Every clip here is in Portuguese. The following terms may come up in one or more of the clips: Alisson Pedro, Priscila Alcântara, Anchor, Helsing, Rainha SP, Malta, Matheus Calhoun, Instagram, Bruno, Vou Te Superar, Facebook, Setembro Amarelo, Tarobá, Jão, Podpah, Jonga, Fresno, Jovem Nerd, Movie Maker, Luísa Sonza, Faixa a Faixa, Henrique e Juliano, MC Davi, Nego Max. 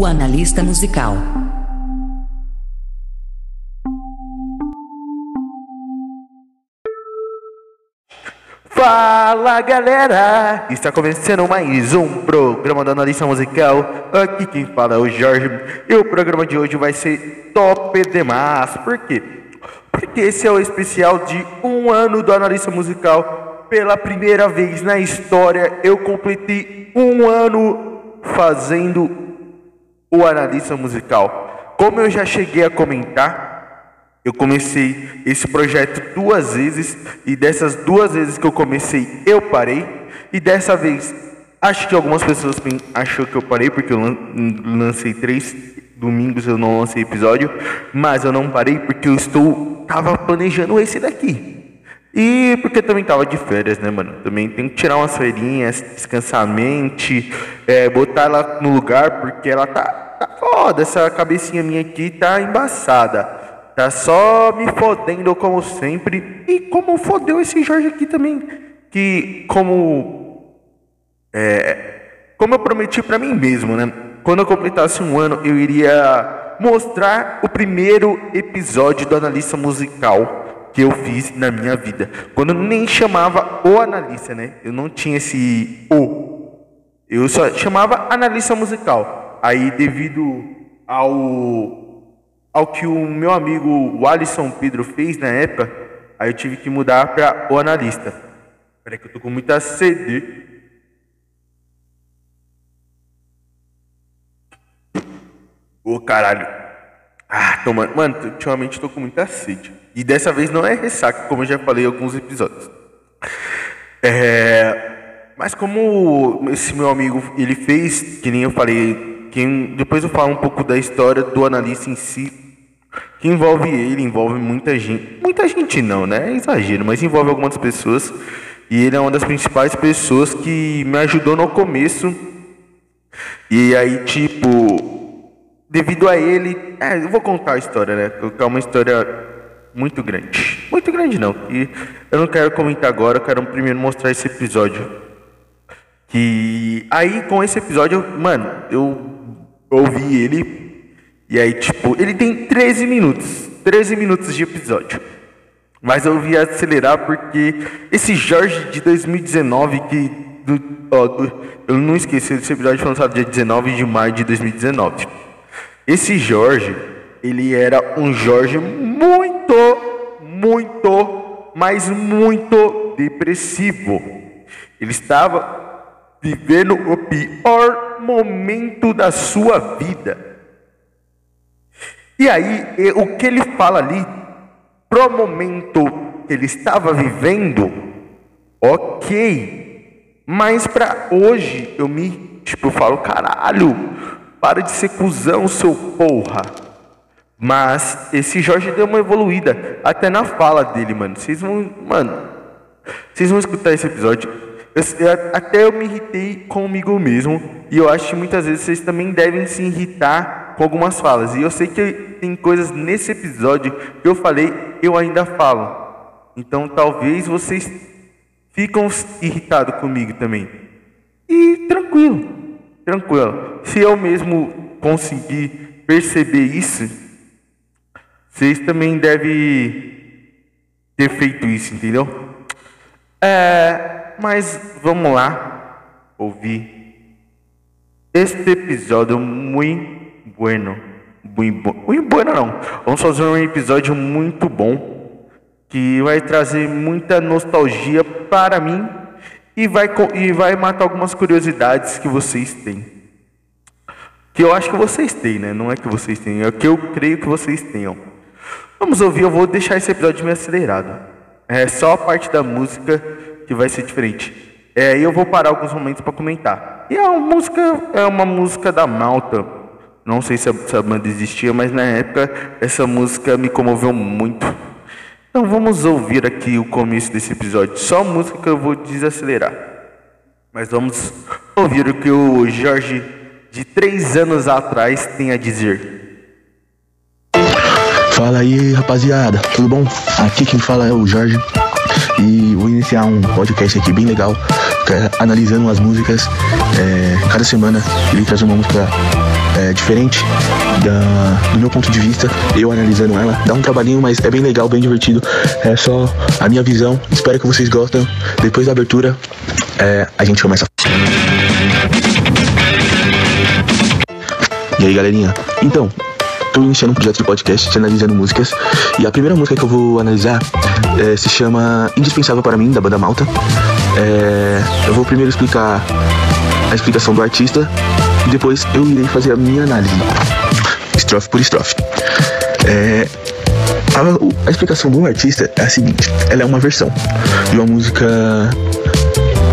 o analista musical. Fala galera, está começando mais um programa da Analista Musical. Aqui quem fala é o Jorge e o programa de hoje vai ser top demais. Por quê? Porque esse é o especial de um ano do Analista Musical. Pela primeira vez na história eu completei um ano fazendo o Analista Musical. Como eu já cheguei a comentar, eu comecei esse projeto duas vezes e dessas duas vezes que eu comecei eu parei. E dessa vez, acho que algumas pessoas achou que eu parei porque eu lancei 3 domingos, eu não lancei episódio, mas eu não parei porque eu tava planejando esse daqui. E porque eu também tava de férias, né, mano? Também tenho que tirar umas feirinhas, descansar a mente, botar ela no lugar, porque ela tá foda, essa cabecinha minha aqui tá embaçada. Tá só me fodendo como sempre. E como fodeu esse Jorge aqui também. Que como eu prometi pra mim mesmo, né? Quando eu completasse um ano, eu iria mostrar o primeiro episódio do Analista Musical que eu fiz na minha vida. Quando eu nem chamava o analista, né? Eu não tinha esse o. Eu só chamava Analista Musical. Aí devido ao que o meu amigo o Alisson Pedro fez na época, aí eu tive que mudar para o analista. Peraí que eu tô com muita sede. Ô, caralho. Ah, tô, mano, ultimamente tô com muita sede. E dessa vez não é ressaca, como eu já falei em alguns episódios. Mas como esse meu amigo, ele fez, que nem eu falei... Depois eu falo um pouco da história do analista em si, que envolve ele, envolve muita gente. Muita gente não, né? É exagero, mas envolve algumas pessoas. E ele é uma das principais pessoas que me ajudou no começo. E aí, tipo, devido a ele... eu vou contar a história, né? Porque é uma história muito grande. Muito grande não, e eu não quero comentar agora, eu quero primeiro mostrar esse episódio. Que aí, com esse episódio, mano, eu... ouvi ele, e aí tipo, ele tem 13 minutos de episódio, mas eu vim acelerar porque esse Jorge de 2019, eu não esqueci, esse episódio foi lançado dia 19 de maio de 2019, esse Jorge, ele era um Jorge muito depressivo, ele estava... vivendo o pior momento da sua vida. E aí, o que ele fala ali, pro momento que ele estava vivendo, ok. Mas pra hoje, eu falo, caralho, para de ser cuzão, seu porra. Mas esse Jorge deu uma evoluída, até na fala dele, mano. Vocês vão escutar esse episódio. Até eu me irritei comigo mesmo. E eu acho que muitas vezes vocês também devem se irritar com algumas falas. E eu sei que tem coisas nesse episódio que eu falei, eu ainda falo. Então talvez vocês ficam irritados comigo também. E tranquilo. Se eu mesmo conseguir perceber isso, vocês também devem ter feito isso, entendeu? Mas vamos lá ouvir este episódio muito bueno. Muito bueno não. Vamos fazer um episódio muito bom, que vai trazer muita nostalgia para mim e vai matar algumas curiosidades que vocês têm. Que eu acho que vocês têm, né? Não é que vocês têm, é que eu creio que vocês tenham. Vamos ouvir, eu vou deixar esse episódio meio acelerado. É só a parte da música que vai ser diferente. Eu vou parar alguns momentos para comentar. E é uma música da Malta. Não sei se a banda existia, mas na época essa música me comoveu muito. Então vamos ouvir aqui o começo desse episódio. Só música que eu vou desacelerar. Mas vamos ouvir o que o Jorge de 3 anos atrás tem a dizer. Fala aí, rapaziada, tudo bom? Aqui quem fala é o Jorge. E vou iniciar um podcast aqui bem legal, analisando as músicas. Cada semana ele traz uma música diferente do meu ponto de vista, eu analisando ela. Dá um trabalhinho, mas é bem legal, bem divertido. É só a minha visão. Espero que vocês gostem. Depois da abertura, a gente começa. E aí, galerinha? Então, tô iniciando um projeto de podcast analisando músicas. E a primeira música que eu vou analisar se chama Indispensável Para Mim, da banda Malta. Eu vou primeiro explicar a explicação do artista e depois eu irei fazer a minha análise, estrofe por estrofe. A explicação do artista é a seguinte: ela é uma versão de uma música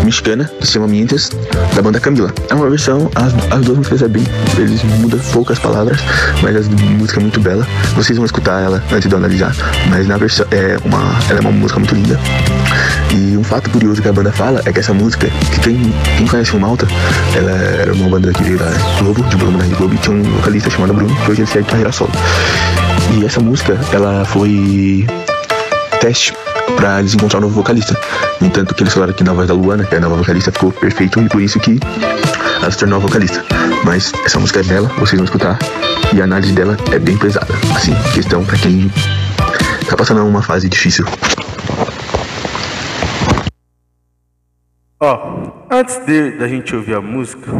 mexicana que se chama Mientes, da banda Camila. É uma versão, as duas músicas é bem, eles mudam poucas palavras, mas a música é muito bela. Vocês vão escutar ela antes de eu analisar, mas na versão ela é uma música muito linda. E um fato curioso que a banda fala é que essa música, que quem conhece o Malta, ela era uma banda que veio da Globo, de Jovem Nerd Globo, e tinha um vocalista chamado Bruno, que hoje ele segue carreira solo. E essa música, ela foi teste pra eles encontrar um novo vocalista. No entanto que eles falaram que na voz da Luana, que é a nova vocalista, ficou perfeito, e por isso que ela se tornou a vocalista. Mas essa música é bela, vocês vão escutar, e a análise dela é bem pesada, assim, questão pra quem tá passando uma fase difícil. Antes da gente ouvir a música,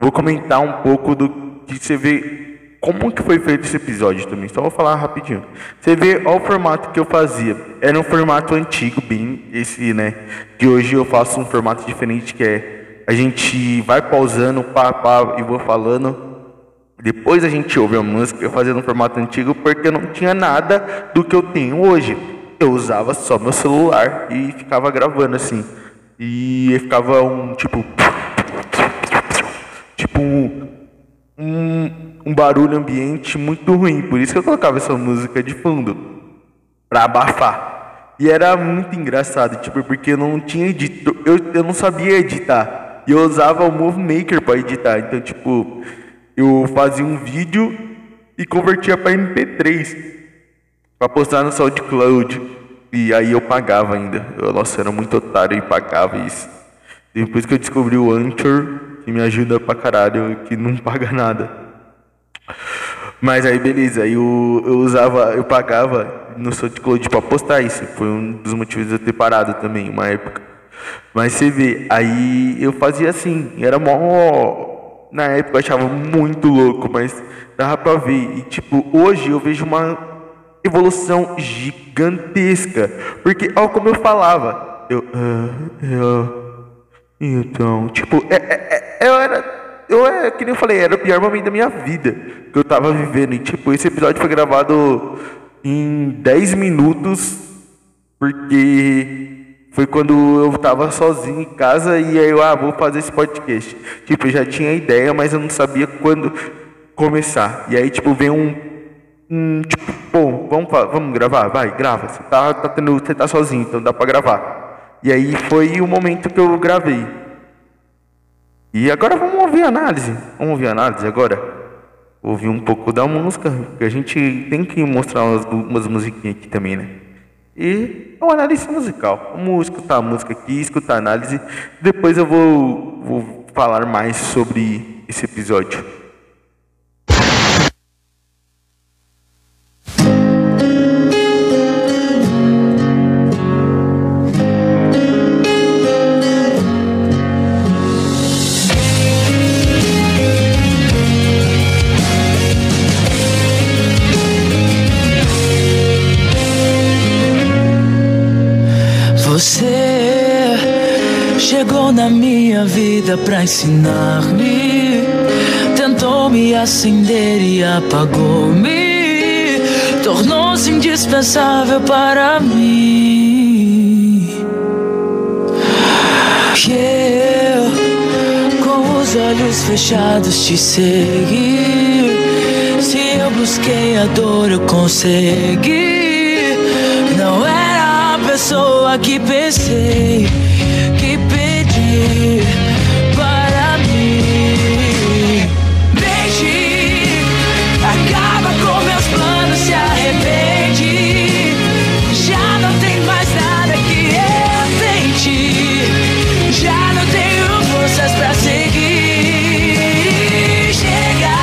vou comentar um pouco do que você vê, como que foi feito esse episódio também. Só vou falar rapidinho. Você vê, ó, o formato que eu fazia. Era um formato antigo, bem esse, né? Que hoje eu faço um formato diferente, que é a gente vai pausando, pá, e vou falando. Depois a gente ouve a música. Eu fazia no formato antigo porque eu não tinha nada do que eu tenho hoje. Eu usava só meu celular e ficava gravando assim. E ficava um tipo um barulho ambiente muito ruim. Por isso que eu colocava essa música de fundo, pra abafar. E era muito engraçado, porque eu não tinha editor, eu não sabia editar. E eu usava o Movie Maker pra editar. Então, eu fazia um vídeo e convertia pra MP3 pra postar no SoundCloud. E aí eu pagava ainda. Nossa, era muito otário e pagava isso. Depois que eu descobri o Anchor, que me ajuda pra caralho, que não paga nada. Mas aí beleza, eu pagava no SoundCloud pra postar isso. Foi um dos motivos de eu ter parado também, uma época. Mas você vê, aí eu fazia assim, era mó... Na época eu achava muito louco, mas dava pra ver. E hoje eu vejo uma evolução gigantesca, porque olha como eu falava, eu era, que nem eu falei, era o pior momento da minha vida que eu tava vivendo, e esse episódio foi gravado em 10 minutos, porque foi quando eu tava sozinho em casa, e aí eu, vou fazer esse podcast, eu já tinha ideia, mas eu não sabia quando começar, e aí veio bom, vamos gravar, vai, grava, você tá sozinho, então dá pra gravar. E aí foi o momento que eu gravei. E agora vamos ouvir a análise. Ouvir um pouco da música, porque a gente tem que mostrar umas musiquinhas aqui também, né? E é uma análise musical. Vamos escutar a música aqui, escutar a análise. Depois eu vou falar mais sobre esse episódio. Na minha vida pra ensinar-me, tentou me acender e apagou-me, tornou-se indispensável para mim. Que eu, com os olhos fechados, te segui. Se eu busquei a dor, eu consegui. Não era a pessoa que pensei. Para mim, deixe, acaba com meus planos, se arrepende. Já não tem mais nada que eu senti. Já não tenho forças pra seguir. Chega.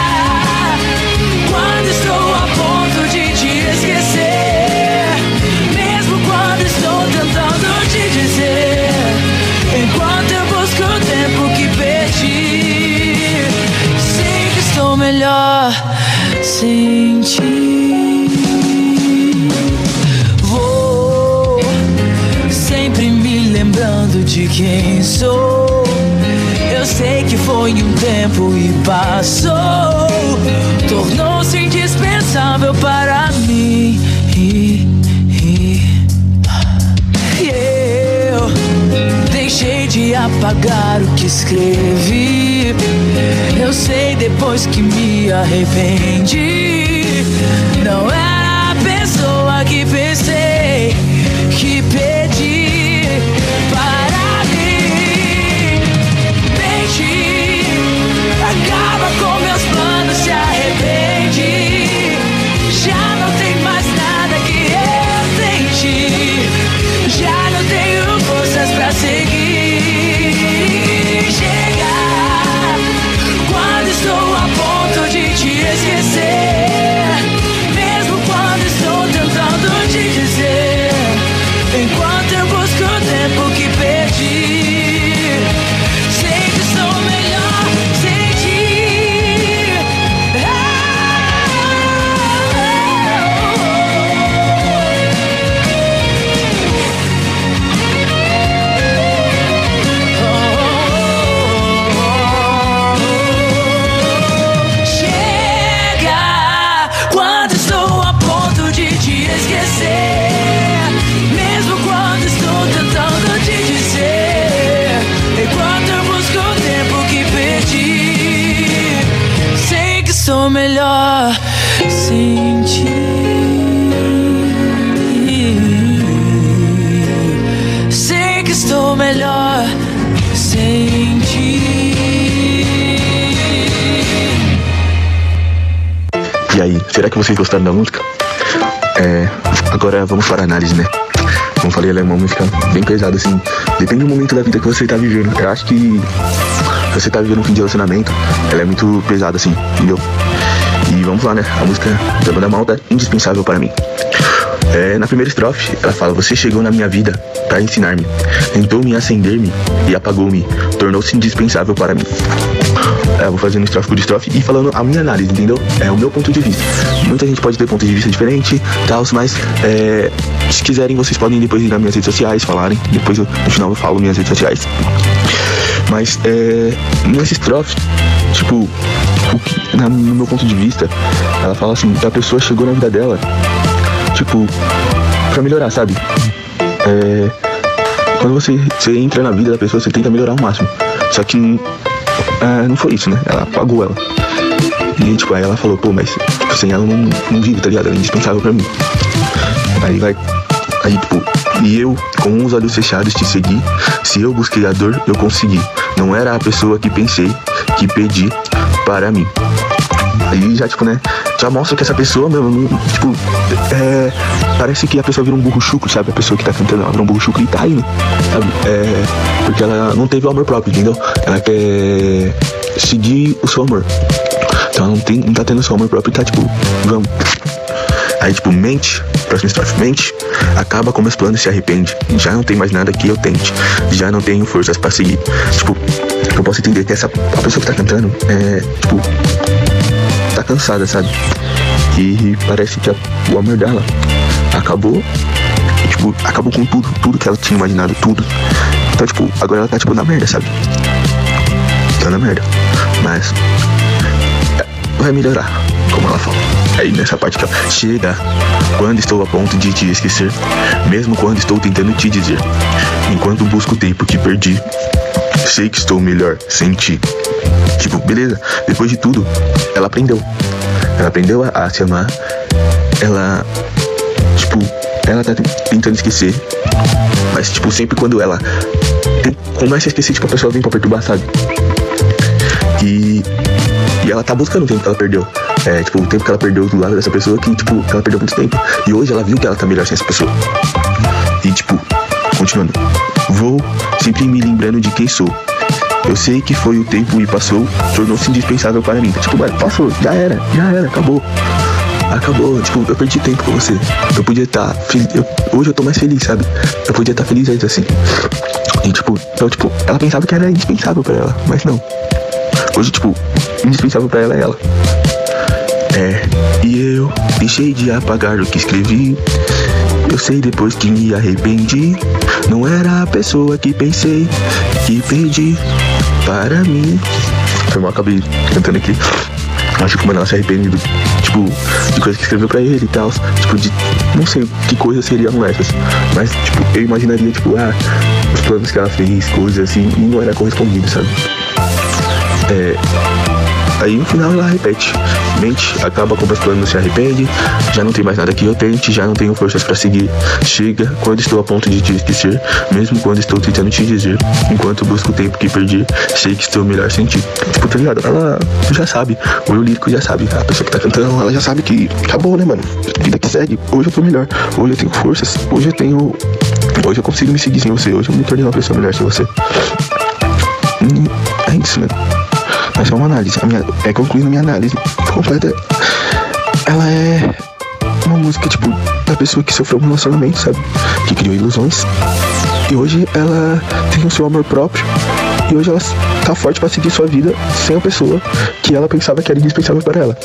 sentir. Vou sempre me lembrando de quem sou. Eu sei que foi um tempo e passou, tornou-se indispensável para mim. E eu deixei de apagar o que escrevi. Eu sei depois que me arrependi. Não era a pessoa que pensei, que pedi para mim. Deixe, acaba com meus planos, se arrepende. Já não tem mais nada que eu senti. Já não tenho forças pra seguir. Chega. Estou a ponto de te esquecer, mesmo quando estou tentando te dizer, enquanto eu busco o tempo que perdi. Sei que sou melhor sem ti. Mesmo quando estou tentando te dizer, enquanto eu busco o tempo que perdi, sei que sou melhor sem ti. Sei que estou melhor sem ti. E aí, será que vocês gostaram da música? Agora vamos para a análise, né? Como falei, ela é uma música bem pesada, assim. Depende do momento da vida que você tá vivendo. Eu acho que você tá vivendo um fim de relacionamento, ela é muito pesada, assim, entendeu? E vamos lá, né? A música da banda Malta é indispensável para mim. Na primeira estrofe, ela fala: você chegou na minha vida para ensinar-me, tentou-me acender-me e apagou-me, tornou-se indispensável para mim. Eu vou fazendo estrofe por estrofe e falando a minha análise, entendeu? É o meu ponto de vista. Muita gente pode ter ponto de vista diferente, tal, mas se quiserem, vocês podem depois ir nas minhas redes sociais, falarem. Depois no final eu falo minhas redes sociais. Mas nessa estrofe, tipo, no meu ponto de vista, ela fala assim, a pessoa chegou na vida dela, tipo, pra melhorar, sabe? Quando você entra na vida da pessoa, você tenta melhorar o máximo. Só que não foi isso, né? Ela apagou ela. E tipo, aí ela falou, pô, mas sem ela eu não vivo, tá ligado? Ela é indispensável pra mim. Aí tipo, e eu, com os olhos fechados, te segui. Se eu busquei a dor, eu consegui. Não era a pessoa que pensei, que pedi para mim. Aí já, tipo, né? Já mostra que essa pessoa, meu, tipo, parece que a pessoa vira um burro chucro, sabe? A pessoa que tá cantando, ela vira um burro chucro e tá indo, sabe? Porque ela não teve o amor próprio, entendeu? Ela quer seguir o seu amor. Então ela não tá tendo o seu amor próprio e tá, tipo, vamos. Aí, tipo, mente, próxima estrofe, mente, acaba com meus planos e se arrepende. Já não tem mais nada que eu tente. Já não tenho forças pra seguir. Tipo, eu posso entender que a pessoa que tá cantando tipo, tá cansada, sabe? E parece que o amor dela acabou, tipo, acabou com tudo que ela tinha imaginado, tudo. Então, tipo, agora ela tá, tipo, na merda, sabe? Tá na merda. Mas vai melhorar, como ela fala. Aí nessa parte que ela chega, quando estou a ponto de te esquecer, mesmo quando estou tentando te dizer, enquanto busco o tempo que perdi, sei que estou melhor sem ti. Tipo, beleza, depois de tudo, ela aprendeu. Ela aprendeu a se amar. Ela, tipo, ela tá tentando esquecer. Mas, tipo, sempre quando ela começa a esquecer, tipo, a pessoa vem pra perturbar, sabe? E ela tá buscando o tempo que ela perdeu. Tipo, o tempo que ela perdeu do lado dessa pessoa, que, tipo, ela perdeu muito tempo. E hoje ela viu que ela tá melhor sem essa pessoa. E, tipo, continuando. Vou sempre me lembrando de quem sou. Eu sei que foi o tempo e passou, tornou-se indispensável para mim. Tipo, passou, já era, acabou, tipo, eu perdi tempo com você. Eu podia estar feliz, hoje eu tô mais feliz, sabe? Eu podia estar feliz antes, assim. E tipo, então, tipo, ela pensava que era indispensável para ela, mas não. Hoje, tipo, indispensável para ela é ela. E eu deixei de apagar o que escrevi. Eu sei depois que me arrependi. Não era a pessoa que pensei que perdi para mim. Foi mal, acabei cantando aqui. Acho que o Manoel se arrepende do, tipo, de coisa que escreveu pra ele e tal. Tipo, de não sei que coisas seriam essas. Mas, tipo, eu imaginaria, tipo, os planos que ela fez, coisas assim, e não era correspondido, sabe? Aí no final ela repete. Mente, acaba completando, se arrepende. Já não tem mais nada que eu tente, já não tenho forças pra seguir. Chega, quando estou a ponto de te esquecer, mesmo quando estou tentando te dizer, enquanto busco o tempo que perdi, sei que estou melhor sem ti. Tipo, tá ligado? Ela já sabe, o eu lírico já sabe, a pessoa que tá cantando, ela já sabe que acabou, né, mano? Vida que segue, hoje eu tô melhor, hoje eu tenho forças, hoje eu consigo me seguir sem você, hoje eu me tornei uma pessoa melhor sem você. É isso, né? Mas é uma análise, concluindo a minha análise completa, ela é uma música, tipo, da pessoa que sofreu um relacionamento, sabe? Que criou ilusões. E hoje ela tem o seu amor próprio. E hoje ela tá forte pra seguir sua vida sem a pessoa que ela pensava que era indispensável para ela.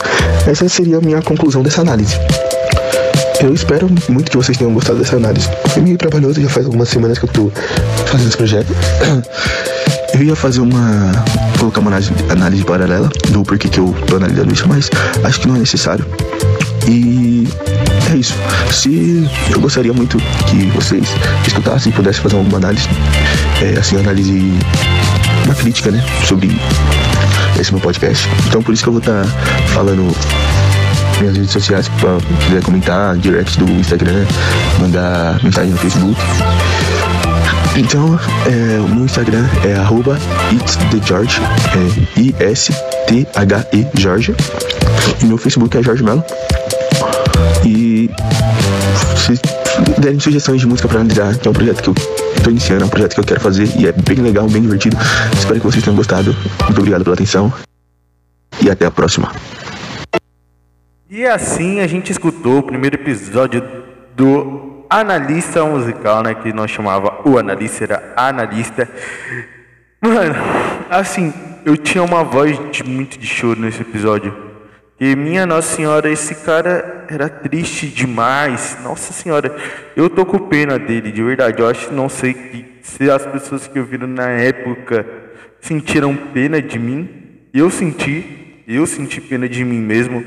Essa seria a minha conclusão dessa análise. Eu espero muito que vocês tenham gostado dessa análise. Foi meio trabalhoso, já faz algumas semanas que eu tô fazendo esse projeto. Eu ia fazer colocar uma análise paralela do porquê que eu tô analisando isso, mas acho que não é necessário. E é isso. Eu gostaria muito que vocês escutassem e pudessem fazer alguma análise, análise, uma crítica, né, sobre esse meu podcast. Então por isso que eu vou estar falando minhas redes sociais, pra quem quiser comentar, direct do Instagram, mandar mensagem no Facebook. Então, o meu Instagram é @itsthegeorge, ISTHE Jorge. E meu Facebook é Jorge Melo. E se derem sugestões de música pra analisar, que é um projeto que eu tô iniciando, é um projeto que eu quero fazer e é bem legal, bem divertido. Espero que vocês tenham gostado. Muito obrigado pela atenção e até a próxima. E assim a gente escutou o primeiro episódio do Analista musical, né, que nós chamava o analista, era analista. Mano, assim, eu tinha uma voz muito de choro nesse episódio. E minha Nossa Senhora, esse cara era triste demais. Nossa Senhora, eu tô com pena dele, de verdade. Eu acho, não sei se as pessoas que ouviram na época sentiram pena de mim. Eu senti pena de mim mesmo.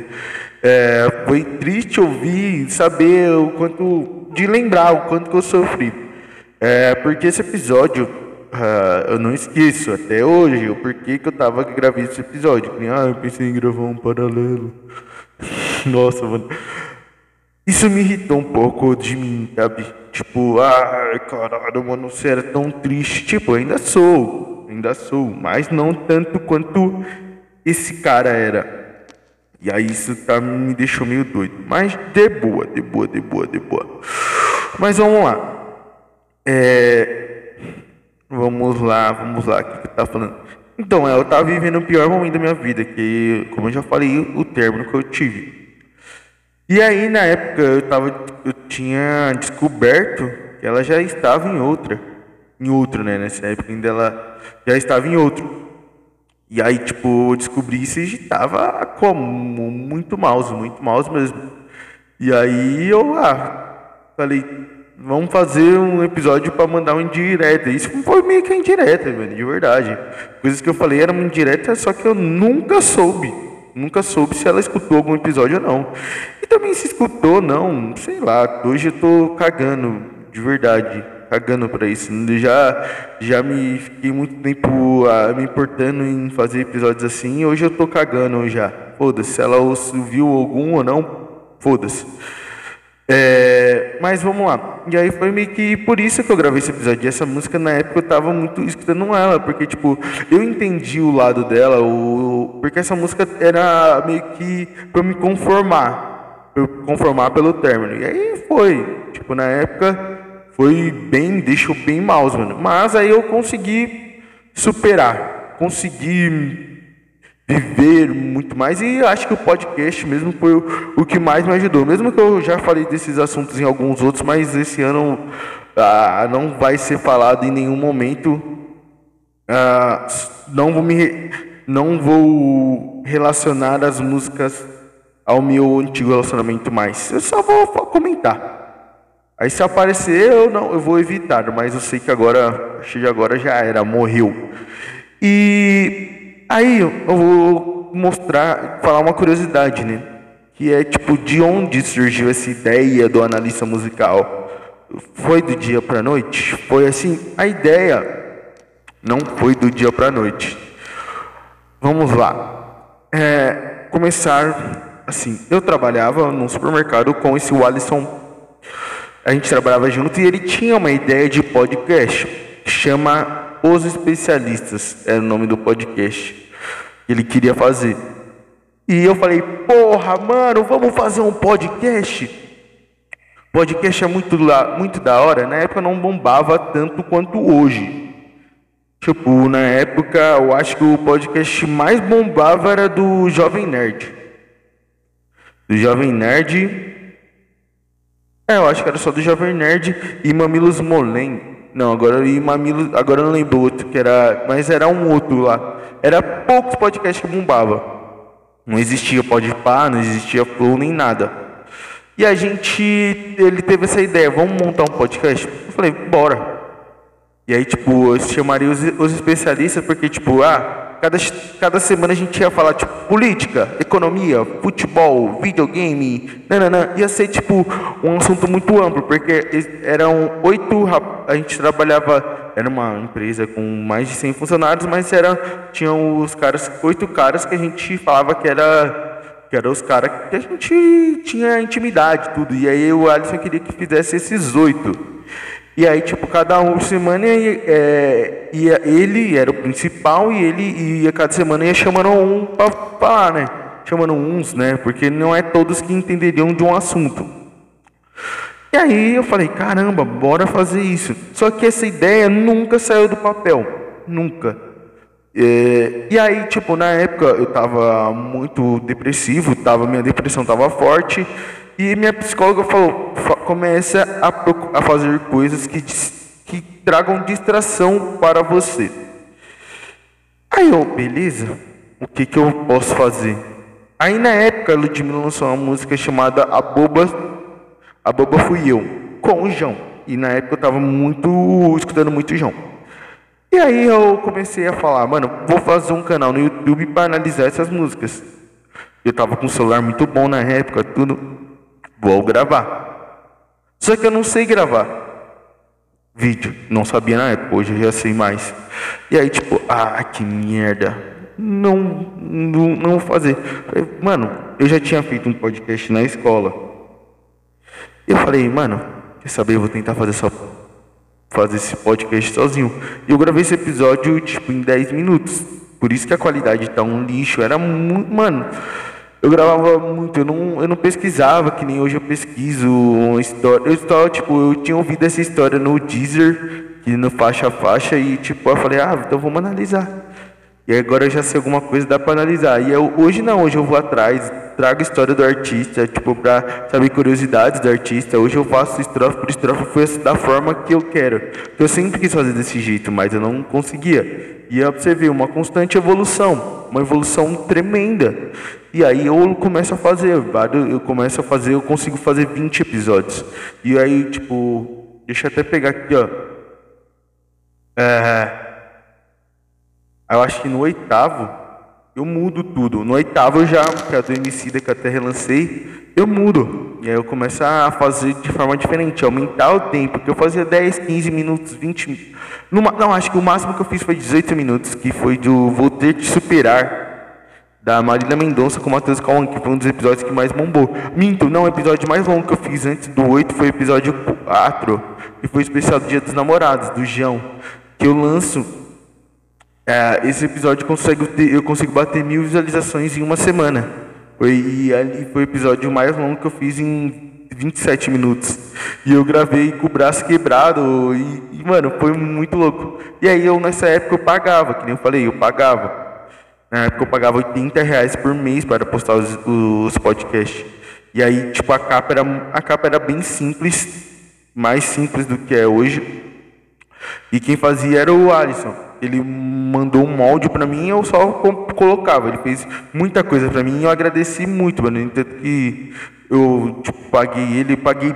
Foi triste ouvir, saber o quanto... de lembrar o quanto que eu sofri, porque esse episódio, eu não esqueço até hoje o porquê que eu tava gravando esse episódio. Eu pensei em gravar um paralelo. Nossa, mano, isso me irritou um pouco de mim, sabe? Tipo, caralho, mano, você era tão triste. Tipo, ainda sou, mas não tanto quanto esse cara era. E aí isso me deixou meio doido. Mas de boa. Mas vamos lá. Vamos lá. O que eu tava falando? Então, eu tava vivendo o pior momento da minha vida. Que, como eu já falei, o término que eu tive. E aí, na época, eu tinha descoberto que ela já estava em outra. Em outro, né? Nessa época ainda ela já estava em outro. E aí, tipo, eu descobri isso e tava como muito maus mesmo. E aí eu falei, vamos fazer um episódio pra mandar uma indireta. Isso foi meio que indireta, velho, de verdade. Coisas que eu falei eram indiretas, só que eu nunca soube se ela escutou algum episódio ou não. E também se escutou, não, sei lá, hoje eu tô cagando, de verdade. Cagando pra isso, já me fiquei muito tempo me importando em fazer episódios assim. Hoje eu tô cagando já, foda-se, se ela ouviu algum ou não, foda-se. Mas vamos lá, e aí foi meio que por isso que eu gravei esse episódio. E essa música na época eu tava muito escutando ela, porque tipo, eu entendi o lado dela, porque essa música era meio que pra eu me conformar, pelo término. E aí foi, tipo, na época... deixou bem mal, mano. Mas aí eu consegui superar, consegui viver muito mais. E acho que o podcast mesmo foi o que mais me ajudou. Mesmo que eu já falei desses assuntos em alguns outros, mas esse ano não vai ser falado em nenhum momento. Não vou relacionar as músicas ao meu antigo relacionamento mais. Eu só vou comentar. Aí se aparecer, eu vou evitar, mas eu sei que agora, acho que agora já era, morreu. E aí eu vou mostrar, falar uma curiosidade, né? Que é tipo, de onde surgiu essa ideia do analista musical? Foi do dia para a noite? Foi assim, a ideia não foi do dia para a noite. Vamos lá. Começar assim, eu trabalhava num supermercado com esse Alisson. A gente trabalhava junto e ele tinha uma ideia de podcast, chama Os Especialistas, era o nome do podcast que ele queria fazer. E eu falei, porra, mano, vamos fazer um podcast? Podcast é muito da hora. Na época não bombava tanto quanto hoje. Tipo, na época, eu acho que o podcast mais bombava era do Jovem Nerd. Do Jovem Nerd. Eu acho que era só do Jovem Nerd e Mamilos Molém. Não, agora e Mamilos, agora eu não lembro outro que era, mas era um outro lá. Era poucos podcasts que bombava. Não existia Podpah, não existia Flow, nem nada. E a gente, ele teve essa ideia, vamos montar um podcast? Eu falei, bora. E aí, tipo, eu chamaria os especialistas, porque, tipo, cada semana a gente ia falar, tipo, política, economia, futebol, videogame, nananã. Ia ser, tipo, um assunto muito amplo, porque eram 8 rapazes, a gente trabalhava, era uma empresa com mais de 100 funcionários, mas tinham os caras, 8 caras que a gente falava que eram os caras que a gente tinha intimidade, tudo. E aí o Alisson queria que fizesse esses 8. E aí, tipo, cada um semana ia, ele era o principal e ele ia cada semana ia chamando um para falar, né? Chamando uns, né? Porque não é todos que entenderiam de um assunto. E aí eu falei, caramba, bora fazer isso. Só que essa ideia nunca saiu do papel. Nunca. E aí, tipo, na época eu tava muito depressivo, minha depressão tava forte. E minha psicóloga falou, começa a fazer coisas que tragam distração para você. Aí eu, beleza, o que eu posso fazer? Aí na época a Ludmilla lançou uma música chamada A Boba Fui Eu, com o Jão. E na época eu tava escutando muito o João. E aí eu comecei a falar, mano, vou fazer um canal no YouTube para analisar essas músicas. Eu tava com um celular muito bom na época, tudo. Vou gravar. Só que eu não sei gravar vídeo, não sabia na época, hoje eu já sei mais. E aí tipo, que merda, não vou fazer. Mano, eu já tinha feito um podcast na escola. Eu falei, mano, quer saber, eu vou tentar fazer esse podcast sozinho. E eu gravei esse episódio, tipo, em 10 minutos. Por isso que a qualidade tá um lixo. Era muito... Mano, eu gravava muito. Eu não pesquisava, que nem hoje eu pesquiso uma história. Eu tinha ouvido essa história no Deezer, que no Faixa a Faixa, e, tipo, eu falei, então vamos analisar. E agora eu já sei alguma coisa, dá pra analisar. E hoje eu vou atrás, trago a história do artista, tipo, pra saber curiosidades do artista. Hoje eu faço estrofe por estrofe, foi da forma que eu quero. Eu sempre quis fazer desse jeito, mas eu não conseguia. E eu observei uma constante evolução, uma evolução tremenda. E aí eu começo a fazer, eu consigo fazer 20 episódios. E aí, tipo, deixa eu até pegar aqui, ó. Eu acho que no 8º... eu mudo tudo. No 8º eu já, que é do Demicida, que até relancei, eu mudo. E aí eu começo a fazer de forma diferente, aumentar o tempo. Que eu fazia 10, 15 minutos, 20 minutos. Não, acho que o máximo que eu fiz foi 18 minutos, que foi do Vou Te Superar, da Marília Mendonça com o Matheus Calhoun, que foi um dos episódios que mais bombou. Minto, não, o episódio mais longo que eu fiz antes do 8 foi o episódio 4, que foi o especial do Dia dos Namorados, do Jão, que eu lanço... esse episódio eu consigo bater 1000 visualizações em uma semana. E ali foi o episódio mais longo que eu fiz em 27 minutos. E eu gravei com o braço quebrado. E mano, foi muito louco. E aí nessa época eu pagava, que nem eu falei, eu pagava. Na época eu pagava R$80 por mês para postar os podcasts. E aí, tipo, a capa era bem simples, mais simples do que é hoje. E quem fazia era o Alisson. Ele mandou um molde pra mim e eu só colocava. Ele fez muita coisa pra mim e eu agradeci muito, mano. Tanto que eu paguei ele, paguei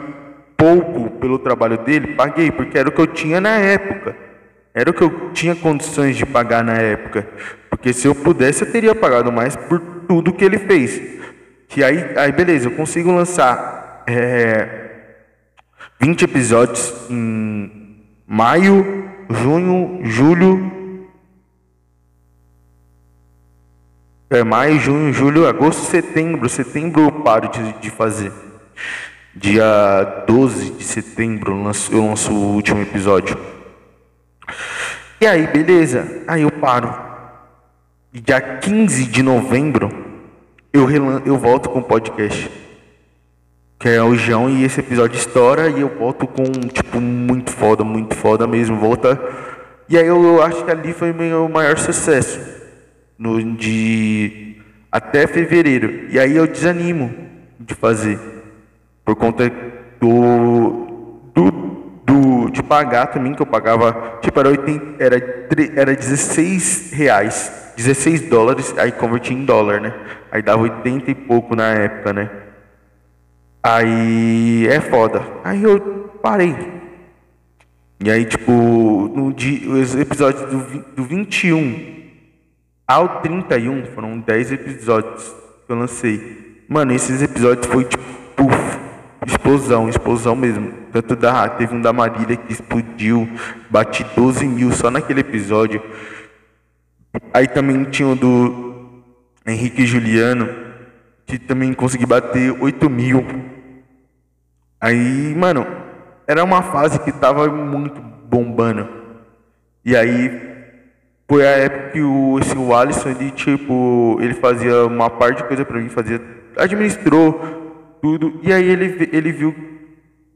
pouco pelo trabalho dele, paguei, porque era o que eu tinha na época. Era o que eu tinha condições de pagar na época. Porque se eu pudesse, eu teria pagado mais por tudo que ele fez. Que aí beleza, eu consigo lançar 20 episódios em maio, junho, julho. Maio, junho, julho, agosto, setembro. Setembro eu paro de fazer. Dia 12 de setembro eu lanço o último episódio. E aí, beleza. Aí eu paro. E dia 15 de novembro eu volto com o podcast. Que é o Jão, e esse episódio estoura e eu volto com, tipo, muito foda mesmo. Volta. E aí eu acho que ali foi o meu maior sucesso. Até fevereiro. E aí eu desanimo de fazer. Por conta de pagar também, que eu pagava, tipo, era R$16, $16, aí converti em dólar, né? Aí dava 80 e pouco na época, né? Aí é foda. Aí eu parei. E aí, tipo, no dia, os episódios do 21 ao 31, foram 10 episódios que eu lancei. Mano, esses episódios foi, tipo, puf. Explosão mesmo. Teve um da Marília que explodiu, bati 12 mil só naquele episódio. Aí também tinha o do Henrique e Juliano, que também consegui bater 8 mil. Aí, mano, era uma fase que tava muito bombando. E aí foi a época que o Alisson, ele, tipo, ele fazia uma parte de coisa pra mim, administrou tudo, e aí ele viu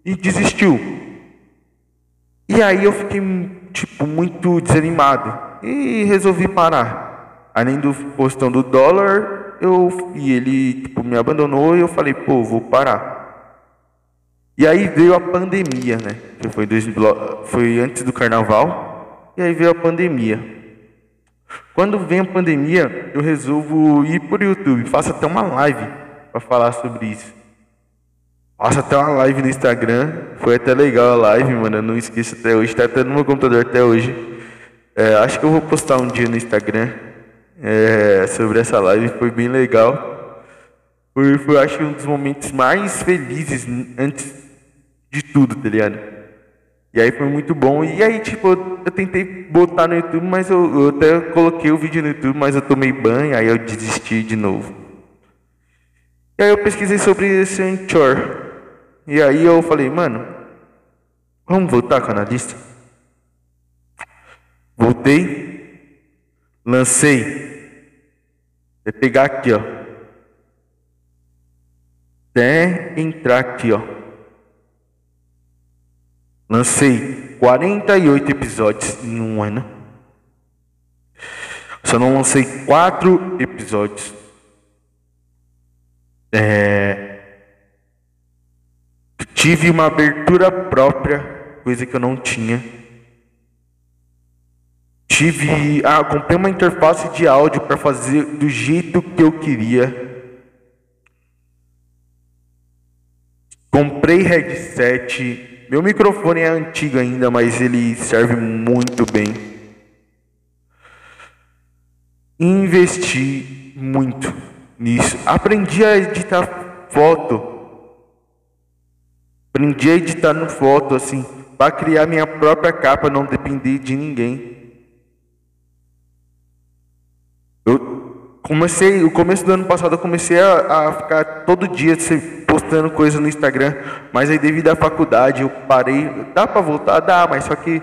e desistiu. E aí eu fiquei, tipo, muito desanimado e resolvi parar. Além do postão do dólar, e ele, tipo, me abandonou e eu falei, pô, vou parar. E aí veio a pandemia, né? Que foi antes do carnaval, e aí veio a pandemia. Quando vem a pandemia, eu resolvo ir pro YouTube, faço até uma live para falar sobre isso. Nossa, até uma live no Instagram. Foi até legal a live, mano. Eu não esqueço até hoje. Tá até no meu computador até hoje. Acho que eu vou postar um dia no Instagram sobre essa live. Foi bem legal. Foi, acho que um dos momentos mais felizes antes de tudo, tá ligado? E aí foi muito bom. E aí, tipo, eu tentei botar no YouTube, mas eu até coloquei o vídeo no YouTube, mas eu tomei banho, aí eu desisti de novo. E aí eu pesquisei sobre esse Anchor. E aí eu falei, mano, vamos voltar com a analista? Voltei, lancei. Vou pegar aqui, ó. Até entrar aqui, ó. Lancei 48 episódios em um ano. Só não lancei 4 episódios. Tive uma abertura própria, coisa que eu não tinha. Comprei uma interface de áudio para fazer do jeito que eu queria. Comprei headset. Meu microfone é antigo ainda, mas ele serve muito bem. Investi muito nisso. Aprendi a editar foto. Aprendi a editar no foto, assim, para criar minha própria capa, não depender de ninguém. O começo do ano passado eu comecei a ficar todo dia postando coisa no Instagram, mas aí devido à faculdade eu parei. Dá para voltar? Dá, mas só que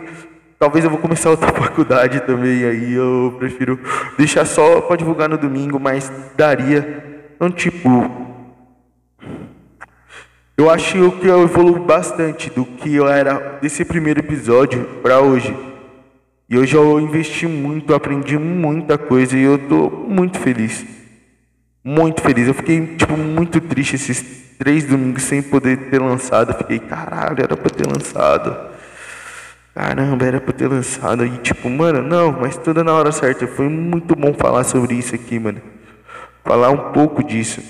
talvez eu vou começar outra faculdade também, aí eu prefiro deixar só para divulgar no domingo, mas daria. Então, tipo, eu acho que eu evoluo bastante do que eu era desse primeiro episódio para hoje. E hoje eu investi muito, aprendi muita coisa e eu tô muito feliz. Muito feliz. Eu fiquei, tipo, muito triste esses 3 domingos sem poder ter lançado. Eu fiquei, caralho, era para ter lançado. caramba, era pra ter lançado. E tipo, mano, não, mas tudo na hora certa. Foi muito bom falar sobre isso aqui, mano. Falar um pouco disso.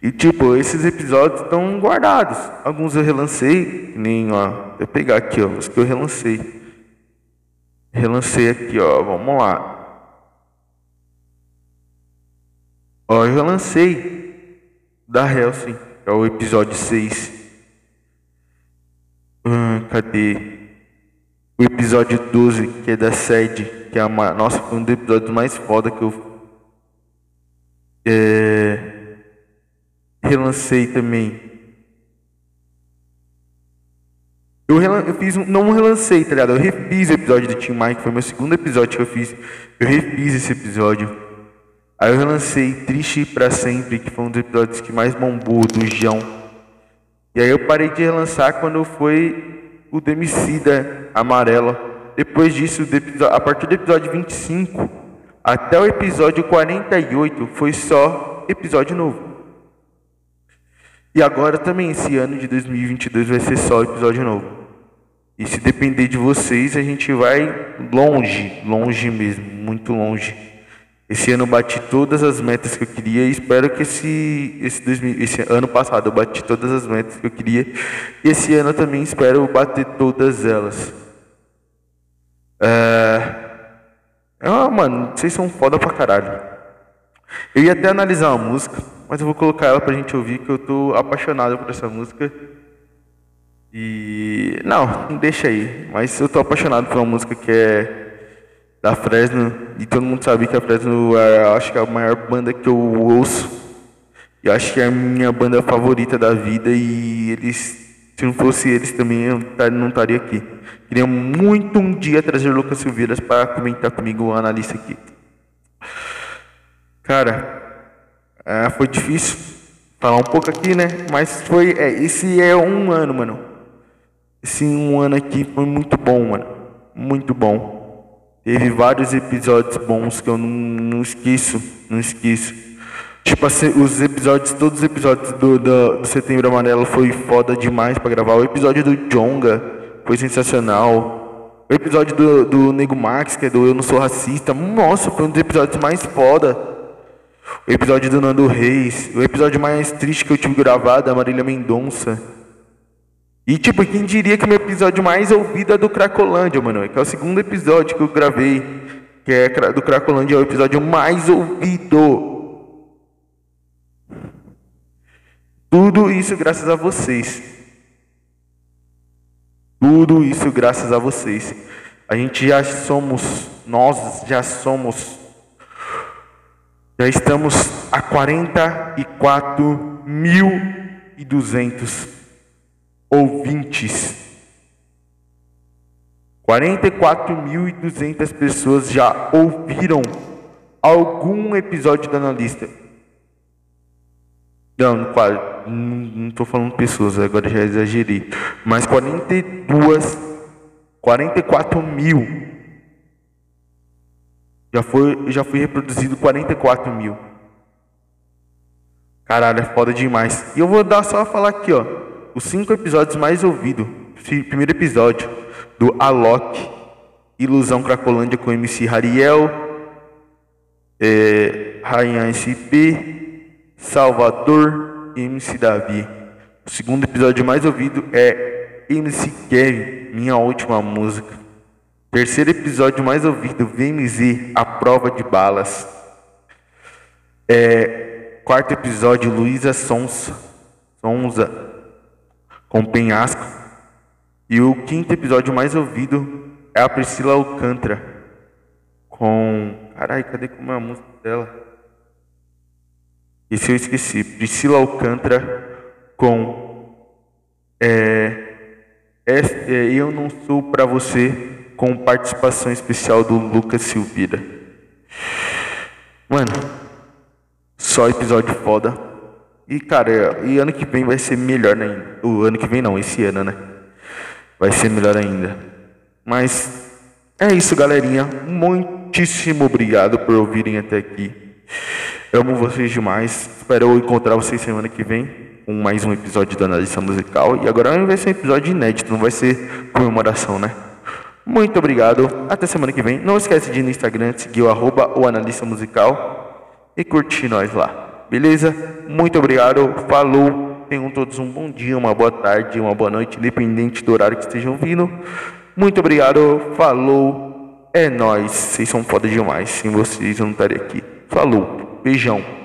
E tipo, esses episódios estão guardados. Alguns eu relancei, nem ó, eu pegar aqui, ó, os que eu relancei. Relancei aqui, ó, vamos lá. Ó, eu relancei da Helsing, que é o episódio 6. Cadê? O episódio 12, que é da sede, que é a nossa, foi um dos episódios mais foda que eu relancei também. Eu fiz um, não relancei, tá ligado? Eu refiz o episódio do Tim Mike, foi meu segundo episódio que eu fiz. Eu refiz esse episódio. Aí eu relancei Triste Pra Sempre, que foi um dos episódios que mais bombou, do Jão. E aí eu parei de relançar quando foi o Demicida Amarela. Depois disso, a partir do episódio 25 até o episódio 48 foi só episódio novo. E agora também, esse ano de 2022 vai ser só episódio novo. E se depender de vocês, a gente vai longe, longe mesmo, muito longe. Esse ano eu bati todas as metas que eu queria e espero que esse ano passado eu bati todas as metas que eu queria. E esse ano eu também espero bater todas elas. Mano, vocês são foda pra caralho. Eu ia até analisar uma música, mas eu vou colocar ela pra gente ouvir, que eu tô apaixonado por essa música. E... não, deixa aí. Mas eu tô apaixonado por uma música que é da Fresno, e todo mundo sabe que a Fresno é, acho que é a maior banda que eu ouço, e acho que é a minha banda favorita da vida, e eles, se não fosse eles também, eu não estaria aqui. Queria muito um dia trazer o Lucas Silveira para comentar comigo, o analista aqui. Cara, foi difícil falar um pouco aqui, né, mas foi, esse é um ano, mano, esse um ano aqui foi muito bom, mano, muito bom. Teve vários episódios bons que eu não esqueço. Tipo, os episódios, todos os episódios do Setembro Amarelo foi foda demais pra gravar. O episódio do Jonga foi sensacional. O episódio do Nego Max, que é do Eu Não Sou Racista, nossa, foi um dos episódios mais foda. O episódio do Nando Reis, o episódio mais triste que eu tive gravado, a Marília Mendonça. E, tipo, quem diria que o meu episódio mais ouvido é do Cracolândia, mano. Que é o segundo episódio que eu gravei, que é do Cracolândia, é o episódio mais ouvido. Tudo isso graças a vocês. Tudo isso graças a vocês. Já estamos a 44.200 ouvintes. 44.200 pessoas já ouviram algum episódio da Analista. Não estou falando pessoas, agora já exagerei. Mas 44 mil. Já foi reproduzido 44 mil. Caralho, é foda demais. E eu vou dar só a falar aqui, ó. Os 5 episódios mais ouvidos. Primeiro episódio do Alok, Ilusão Cracolândia com MC Hariel, Rainha SP, Salvador e MC Davi. O segundo episódio mais ouvido é MC Kevin, Minha Última Música. Terceiro episódio mais ouvido, VMZ, A Prova de Balas. Quarto episódio, Luísa Sonza com Penhasco. E o quinto episódio mais ouvido é a Priscila Alcântara com... Caralho, cadê como é a música dela? Esse eu esqueci. Priscila Alcântara com... Eu Não Sou Pra Você, com participação especial do Lucas Silveira. Mano, só episódio foda. E, cara, e ano que vem vai ser melhor ainda. O ano que vem não, esse ano, né? Vai ser melhor ainda. Mas é isso, galerinha. Muitíssimo obrigado por ouvirem até aqui. Amo vocês demais. Espero eu encontrar vocês semana que vem. mais um episódio do Analista Musical. E agora vai ser um episódio inédito, não vai ser comemoração, né? Muito obrigado, até semana que vem. Não esquece de ir no Instagram, seguir o @analista musical e curtir nós lá, beleza? Muito obrigado, falou. Tenham todos um bom dia, uma boa tarde, uma boa noite, independente do horário que estejam vindo. Muito obrigado, falou. É nóis, vocês são foda demais. Sem vocês eu não estaria aqui. Falou, beijão.